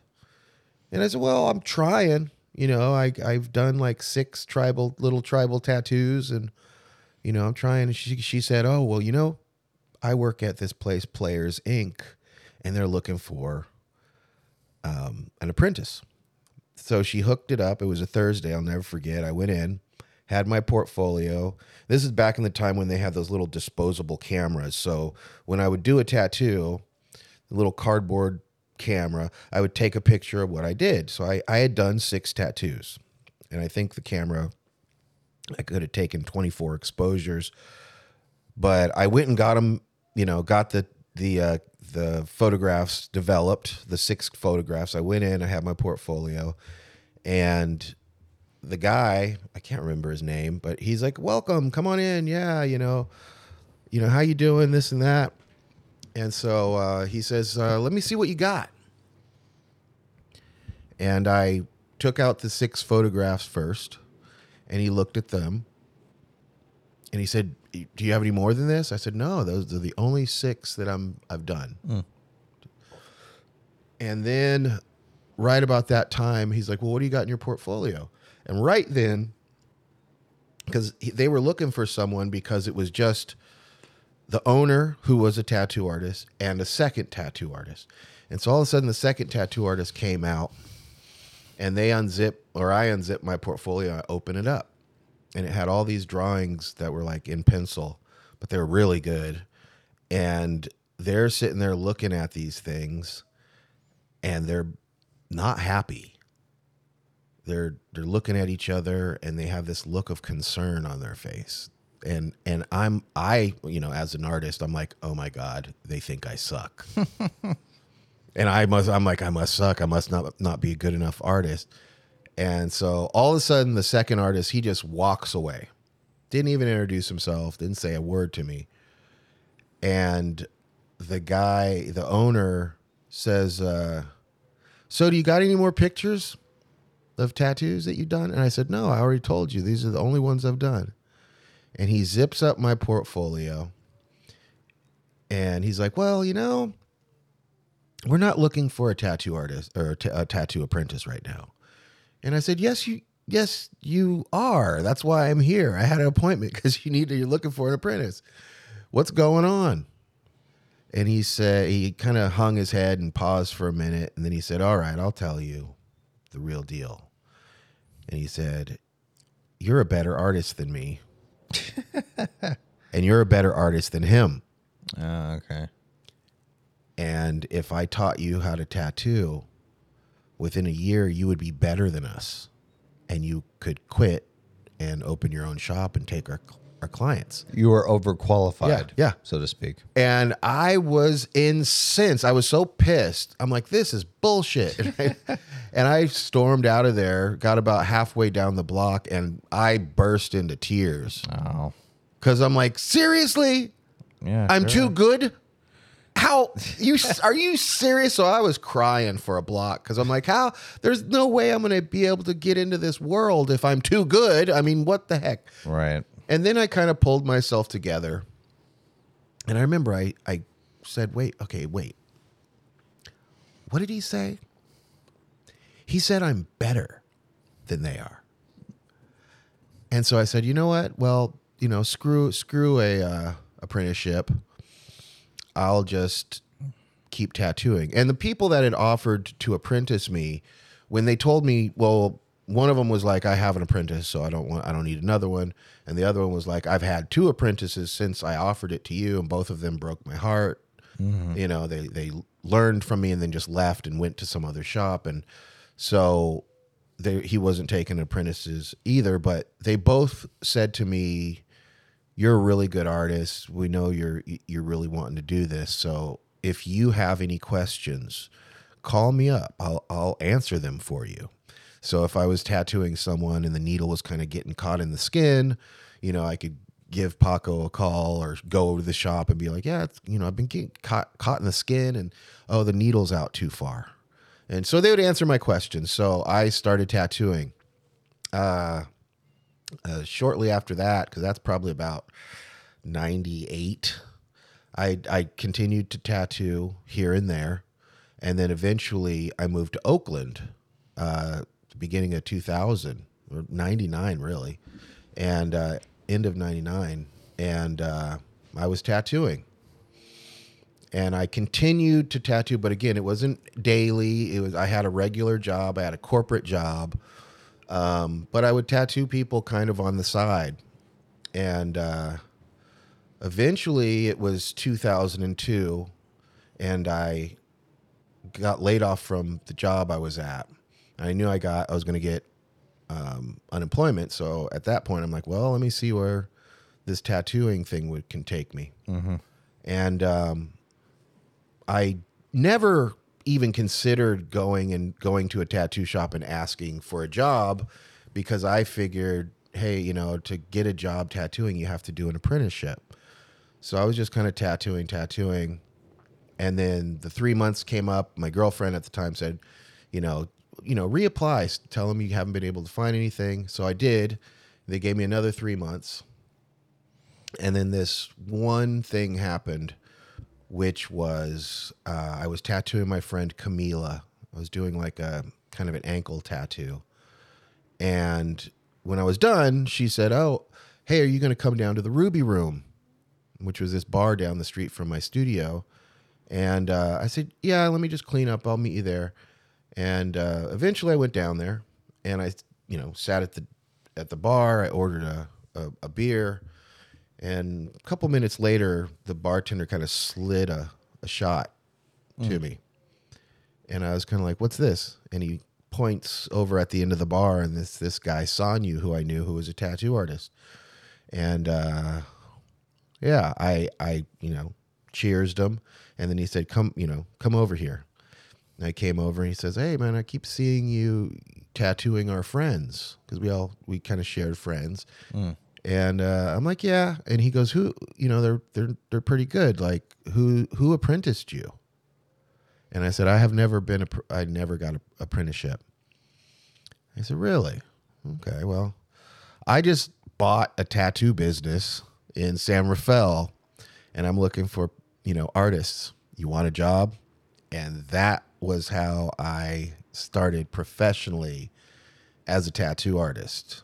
And I said, "Well, I'm trying. You know, I I've done like six tribal little tribal tattoos and." You know, I'm trying. She, she said, oh, well, you know, I work at this place, Players Incorporated, and they're looking for um, an apprentice. So she hooked it up. It was a Thursday. I'll never forget. I went in, had my portfolio. This is back in the time when they had those little disposable cameras. So when I would do a tattoo, the little cardboard camera, I would take a picture of what I did. So I, I had done six tattoos, and I think the camera... I could have taken twenty-four exposures, but I went and got them, you know, got the, the, uh, the photographs developed, the six photographs. I went in, I had my portfolio, and the guy, I can't remember his name, but he's like, welcome, come on in. Yeah. You know, you know, how you doing, this and that. And so, uh, he says, uh, let me see what you got. And I took out the six photographs first. And he looked at them and he said, do you have any more than this? I said, no, those are the only six that I'm, I've done. Mm. And then right about that time, he's like, well, what do you got in your portfolio? And right then, because they were looking for someone because it was just the owner who was a tattoo artist and a second tattoo artist. And so all of a sudden the second tattoo artist came out. And they unzip, or I unzip my portfolio, I open it up. And it had all these drawings that were like in pencil, but they were really good. And they're sitting there looking at these things and they're not happy. They're they're looking at each other and they have this look of concern on their face. And and I'm I, you know, as an artist, I'm like, oh my God, they think I suck. And I must, I'm like, I must suck. I must not not be a good enough artist. And so all of a sudden, the second artist, he just walks away. Didn't even introduce himself. Didn't say a word to me. And the guy, the owner says, uh, so do you got any more pictures of tattoos that you've done? And I said, no, I already told you. These are the only ones I've done. And he zips up my portfolio. And he's like, well, you know, we're not looking for a tattoo artist or a, t- a tattoo apprentice right now. And I said, yes, you yes, you are. That's why I'm here. I had an appointment because you need to, you're looking for an apprentice. What's going on? And he said, he kind of hung his head and paused for a minute. And then he said, all right, I'll tell you the real deal. And he said, you're a better artist than me. And you're a better artist than him. Oh, okay. And if I taught you how to tattoo, within a year, you would be better than us. And you could quit and open your own shop and take our our clients. You were overqualified, yeah, yeah. so to speak. And I was incensed. I was so pissed. I'm like, this is bullshit. And I, and I stormed out of there, got about halfway down the block, and I burst into tears. Oh. Because I'm like, seriously? Yeah, I'm sure. too good? How you are you serious? So I was crying for a block because I'm like, how? There's no way I'm going to be able to get into this world if I'm too good. I mean, what the heck? Right. And then I kind of pulled myself together. And I remember I, I said, wait, okay, wait. What did he say? He said, I'm better than they are. And so I said, you know what? Well, you know, screw screw a uh, apprenticeship. I'll just keep tattooing. And the people that had offered to apprentice me, when they told me, well, one of them was like, I have an apprentice, so I don't want, I don't need another one. And the other one was like, I've had two apprentices since I offered it to you, and both of them broke my heart. Mm-hmm. You know, they they learned from me and then just left and went to some other shop. And so they, he wasn't taking apprentices either, but they both said to me, you're a really good artist. We know you're you're really wanting to do this. So if you have any questions, call me up. I'll I'll answer them for you. So if I was tattooing someone and the needle was kind of getting caught in the skin, you know, I could give Paco a call or go over to the shop and be like, yeah, it's, you know, I've been getting caught caught in the skin, and oh, the needle's out too far. And so they would answer my questions. So I started tattooing. Uh Uh, shortly after that, because that's probably about ninety-eight, I I continued to tattoo here and there, and then eventually I moved to Oakland, uh, the beginning of two thousand, or ninety-nine really, and uh, end of ninety-nine, and uh, I was tattooing, and I continued to tattoo, but again, it wasn't daily. It was I had a regular job, I had a corporate job. Um, but I would tattoo people kind of on the side. And uh, eventually it was two thousand two, and I got laid off from the job I was at. I knew I got I was going to get um, unemployment. So at that point, I'm like, well, let me see where this tattooing thing would, can take me. Mm-hmm. And um, I never... even considered going and going to a tattoo shop and asking for a job, because I figured, hey, you know, to get a job tattooing, you have to do an apprenticeship. So I was just kind of tattooing, tattooing. And then the three months came up. My girlfriend at the time said, you know, you know, reapply, tell them you haven't been able to find anything. So I did. They gave me another three months. And then this one thing happened, which was uh, I was tattooing my friend Camila. I was doing like a kind of an ankle tattoo. And when I was done, she said, oh, hey, are you going to come down to the Ruby Room, which was this bar down the street from my studio? And uh, I said, yeah, let me just clean up. I'll meet you there. And uh, eventually I went down there, and I, you know, sat at the at the bar. I ordered a, a, a beer. And a couple minutes later, the bartender kind of slid a, a shot mm. to me. And I was kind of like, what's this? And he points over at the end of the bar, and this this guy, Sanyu, who I knew, who was a tattoo artist. And, uh, yeah, I, I, you know, cheersed him. And then he said, come, you know, come over here. And I came over and he says, "Hey man, I keep seeing you tattooing our friends," because we all we kind of shared friends. Mm. And uh, I'm like, "Yeah." And he goes, "Who? You know, they're they're they're pretty good. Like, who who apprenticed you?" And I said, "I have never been. A, I never got an apprenticeship." I said, "Really? Okay. Well, I just bought a tattoo business in San Rafael, and I'm looking for you know artists. You want a job?" And that was how I started professionally as a tattoo artist.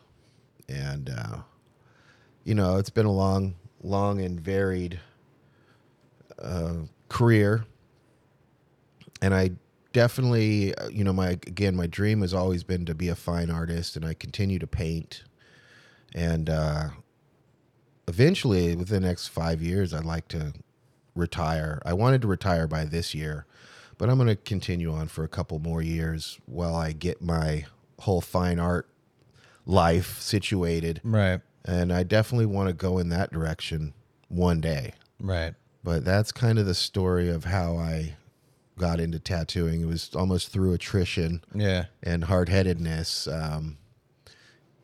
And, uh, you know, it's been a long, long and varied uh, career. And I definitely, you know, my again, my dream has always been to be a fine artist, and I continue to paint. And uh, eventually, within the next five years, I'd like to retire. I wanted to retire by this year, but I'm going to continue on for a couple more years while I get my whole fine art life situated. Right. And I definitely want to go in that direction one day. Right. But that's kind of the story of how I got into tattooing. It was almost through attrition. Yeah. And hard-headedness. Um,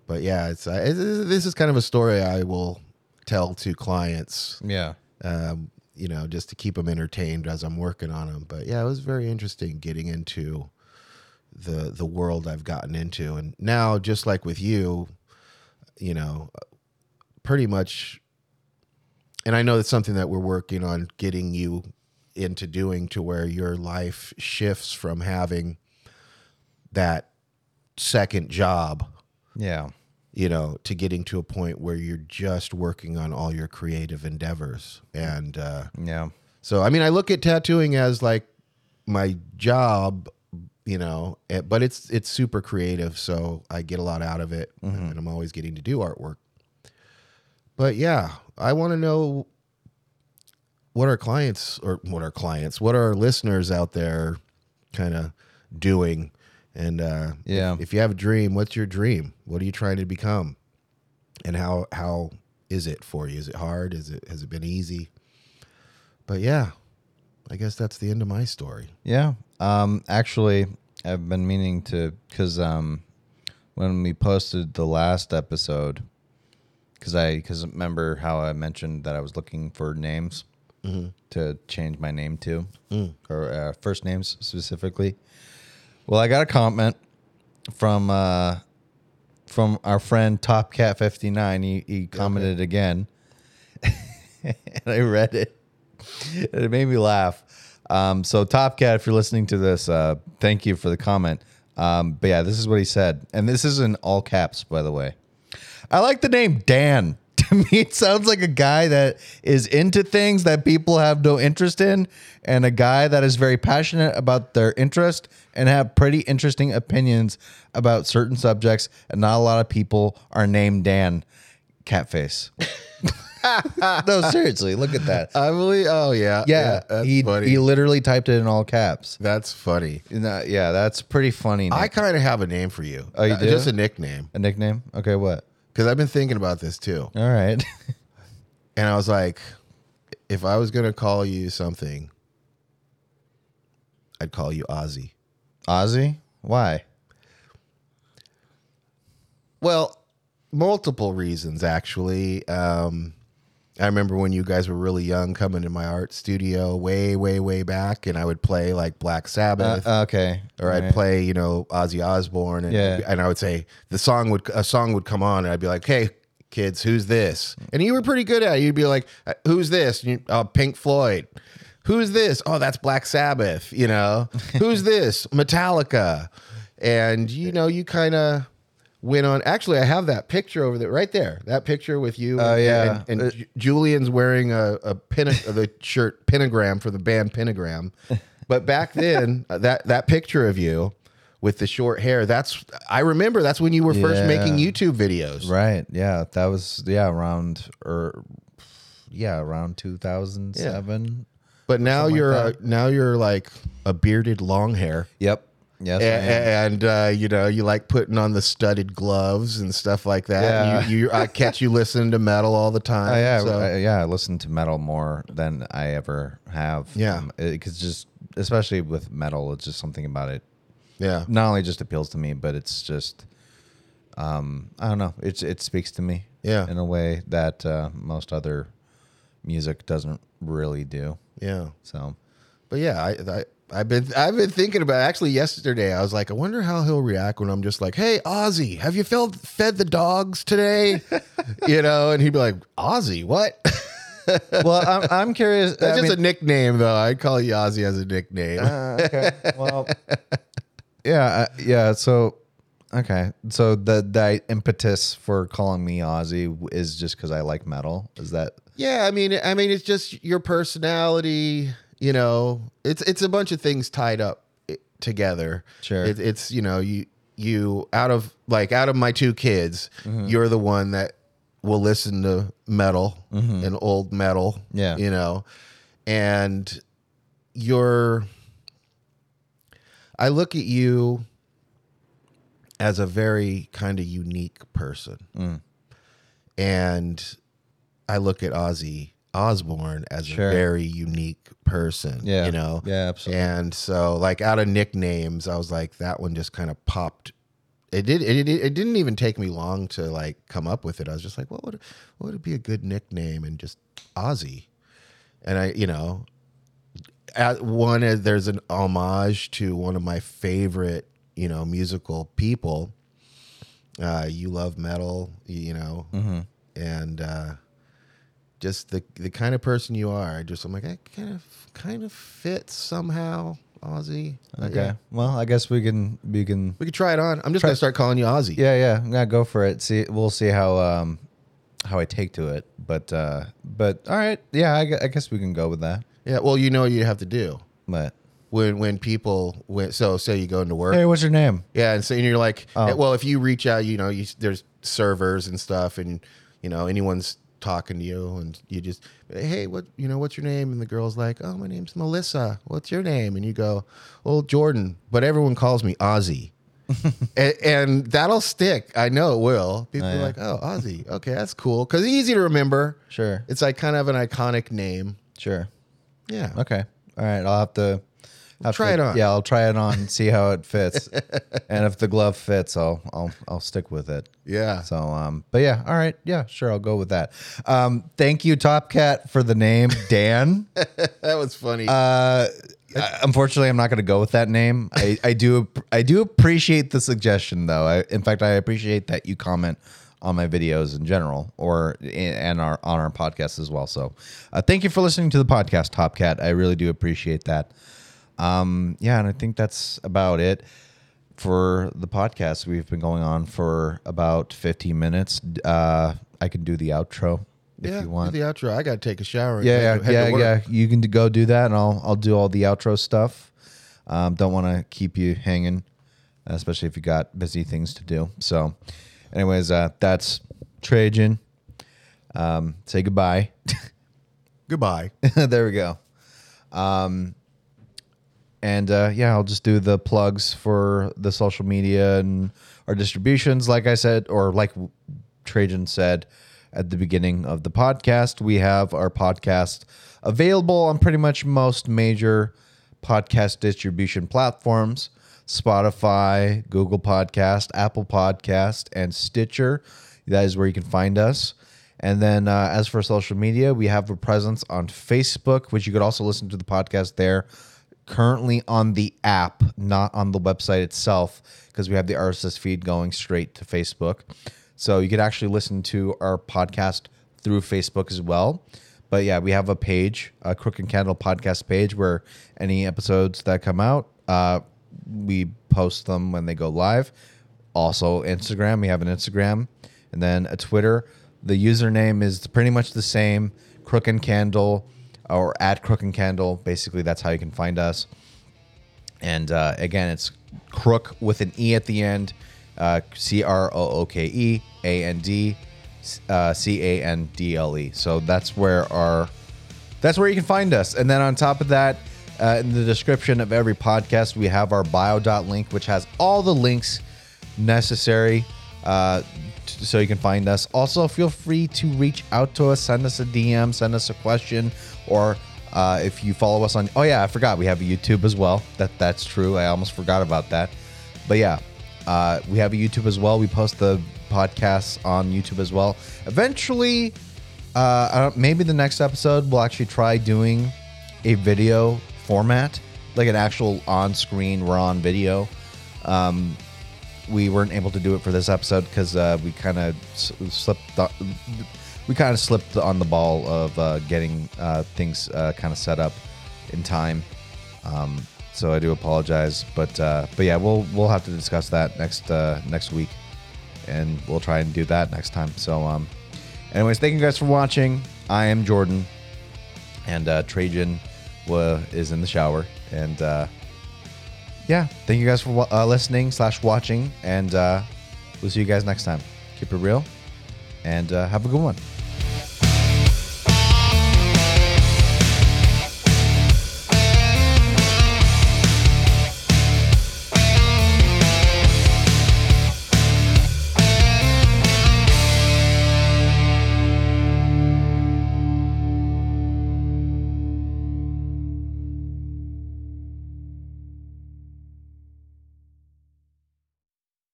but yeah, it's, uh, it's this is kind of a story I will tell to clients. Yeah. Um, you know, just to keep them entertained as I'm working on them. But yeah, it was very interesting getting into the the world I've gotten into. And now, just like with you, you know, pretty much, and I know that's something that we're working on getting you into doing, to where your life shifts from having that second job. Yeah. You know, to getting to a point where you're just working on all your creative endeavors. And uh, yeah. So, I mean, I look at tattooing as like my job, you know, but it's it's super creative. So I get a lot out of it, mm-hmm. and I'm always getting to do artwork. But yeah, I want to know what our clients or what our clients, what our listeners out there kind of doing. And uh, yeah. if you have a dream, what's your dream? What are you trying to become? And how how is it for you? Is it hard? Is it has it been easy? But yeah, I guess that's the end of my story. Yeah. Um, actually, I've been meaning to, because um, when we posted the last episode, because I 'cause remember how I mentioned that I was looking for names mm-hmm. to change my name to, mm. or uh, first names specifically. Well, I got a comment from uh, from our friend Topcat fifty-nine. He, he commented okay. again, and I read it. It made me laugh. Um, so, Topcat, if you're listening to this, uh, thank you for the comment. Um, but yeah, this is what he said, and this is in all caps, by the way. "I like the name Dan. To me, it sounds like a guy that is into things that people have no interest in, and a guy that is very passionate about their interest and have pretty interesting opinions about certain subjects, and not a lot of people are named Dan." Catface. No, seriously, look at that. I believe, oh, yeah. Yeah, yeah he, he literally typed it in all caps. That's funny. That, yeah, that's pretty funny. Nick. I kind of have a name for you. Oh, you do? Just a nickname. A nickname? Okay, what? Because I've been thinking about this, too. All right. And I was like, if I was going to call you something, I'd call you Ozzy. Ozzy? Why? Well, multiple reasons, actually. Um, I remember when you guys were really young coming to my art studio way, way, way back, and I would play, like, Black Sabbath. Uh, okay. Or I'd right. play, you know, Ozzy Osbourne. And, yeah. and I would say, the song would a song would come on, and I'd be like, "Hey, kids, who's this?" And you were pretty good at it. You'd be like, "Who's this?" And you, oh, Pink Floyd. "Who's this?" "Oh, that's Black Sabbath," you know. "Who's this?" "Metallica." And, you know, you kind of... went on. Actually, I have that picture over there, right there. That picture with you. Oh, uh, yeah. And, and uh, Julian's wearing a a pin the shirt Pentagram for the band Pentagram. But back then, that that picture of you with the short hair. That's I remember. That's when you were yeah. first making YouTube videos. Right. Yeah. That was yeah around or yeah around two thousand seven. Yeah. But now you're like a, now you're like a bearded long hair. Yep. Yes, and, and uh, you know, you like putting on the studded gloves and stuff like that. Yeah. You, you, I catch you listening to metal all the time. Uh, yeah, so. I, yeah, I listen to metal more than I ever have. Yeah, because um, just especially with metal, it's just something about it. Yeah. Not only just appeals to me, but it's just, um, I don't know. It's, it speaks to me yeah. in a way that uh, most other music doesn't really do. Yeah. So, but yeah, I, I, I've been I've been thinking about it. Actually yesterday I was like, I wonder how he'll react when I'm just like, hey Ozzy, have you fed fed the dogs today? You know, and he'd be like, Ozzy, what? Well, I'm I'm curious. That's I just mean, a nickname though. I'd call you Ozzy as a nickname. Uh, okay. Well, yeah, uh, yeah. So okay, so the the impetus for calling me Ozzy is just because I like metal. Is that? Yeah, I mean, I mean, it's just your personality. You know, it's it's a bunch of things tied up together. Sure, it, it's you know you you out of like out of my two kids, mm-hmm. you're the one that will listen to metal mm-hmm. and old metal. Yeah, you know, and you're. I look at you as a very kind of unique person, mm. and I look at Ozzy Osbourne as sure. a very unique person, yeah. you know? Yeah, absolutely. And so, like, out of nicknames, I was like, that one just kind of popped. It, did, it, it, it didn't even take me long to, like, come up with it. I was just like, what would what would it be a good nickname? And just Ozzy. And I, you know, at one, there's an homage to one of my favorite, you know, musical people. Uh, you love metal, you know? Mm-hmm. And, uh, just the the kind of person you are. Just I'm like, I kind of kind of fit somehow, Ozzy. Okay. Yeah. Well, I guess we can we can we can try it on. I'm just try, gonna start calling you Ozzy. Yeah, yeah. I'm gonna go for it. See, we'll see how um how I take to it. But uh, but all right. Yeah, I, I guess we can go with that. Yeah. Well, you know what you have to do. But when when people when so say you go into work. Hey, what's your name? Yeah, and so and you're like, oh. well, if you reach out, you know, you, there's servers and stuff, and you know, anyone's talking to you and you just, hey, what, you know, what's your name? And the girl's like, oh, my name's Melissa. What's your name? And you go, well, Jordan, but everyone calls me Ozzy. and, and that'll stick. I know it will. People oh, yeah. are like, oh, Ozzy. Okay, that's cool. Because easy to remember. Sure. It's like kind of an iconic name. Sure. Yeah. Okay. All right. I'll have to I'll try to, it on. Yeah, I'll try it on and see how it fits. And if the glove fits, I'll I'll I'll stick with it. Yeah. So um but yeah, all right. Yeah, sure, I'll go with that. Um thank you Topcat for the name Dan. That was funny. Uh unfortunately, I'm not going to go with that name. I I do I do appreciate the suggestion though. I, in fact, I appreciate that you comment on my videos in general, or and our on our podcast as well. So, uh, thank you for listening to the podcast, Topcat. I really do appreciate that. Um, yeah, and I think that's about it for the podcast. We've been going on for about fifteen minutes. Uh, I can do the outro if yeah, you want. Do the outro. I gotta take a shower. Yeah, and yeah, yeah, yeah. You can go do that, and I'll I'll do all the outro stuff. Um, don't want to keep you hanging, especially if you got busy things to do. So, anyways, uh, that's Trajan. Um, say goodbye. Goodbye. There we go. Um. And, uh, yeah, I'll just do the plugs for the social media and our distributions. Like I said, or like Trajan said at the beginning of the podcast, we have our podcast available on pretty much most major podcast distribution platforms, Spotify, Google Podcasts, Apple Podcasts, and Stitcher. That is where you can find us. And then uh, as for social media, we have a presence on Facebook, which you could also listen to the podcast there. Currently on the app, not on the website itself, because we have the R S S feed going straight to Facebook. So you could actually listen to our podcast through Facebook as well. But yeah, we have a page, a Crook and Candle podcast page, where any episodes that come out, uh, we post them when they go live. Also Instagram, we have an Instagram, and then a Twitter. The username is pretty much the same, Crook and Candle, or at Crook and Candle. Basically, that's how you can find us. And uh, again, it's Crook with an E at the end, uh, C R O O K E A N D, uh, C A N D L E. So that's where our, that's where you can find us. And then on top of that, uh, in the description of every podcast, we have our bio dot link, which has all the links necessary uh, t- so you can find us. Also, feel free to reach out to us, send us a D M, send us a question, or Uh, if you follow us on, oh yeah, I forgot we have a YouTube as well. That that's true. I almost forgot about that. But yeah, uh, we have a YouTube as well. We post the podcasts on YouTube as well. Eventually, uh, I don't, maybe the next episode we'll actually try doing a video format, like an actual on-screen raw video. Um, we weren't able to do it for this episode because uh, we kind of slipped. The, We kind of slipped on the ball of uh, getting uh, things uh, kind of set up in time, um, so I do apologize. But uh, but yeah, we'll we'll have to discuss that next uh, next week, and we'll try and do that next time. So, um, anyways, thank you guys for watching. I am Jordan, and uh, Trajan w- is in the shower. And uh, yeah, thank you guys for uh, listening slash watching, and uh, we'll see you guys next time. Keep it real, and uh, have a good one.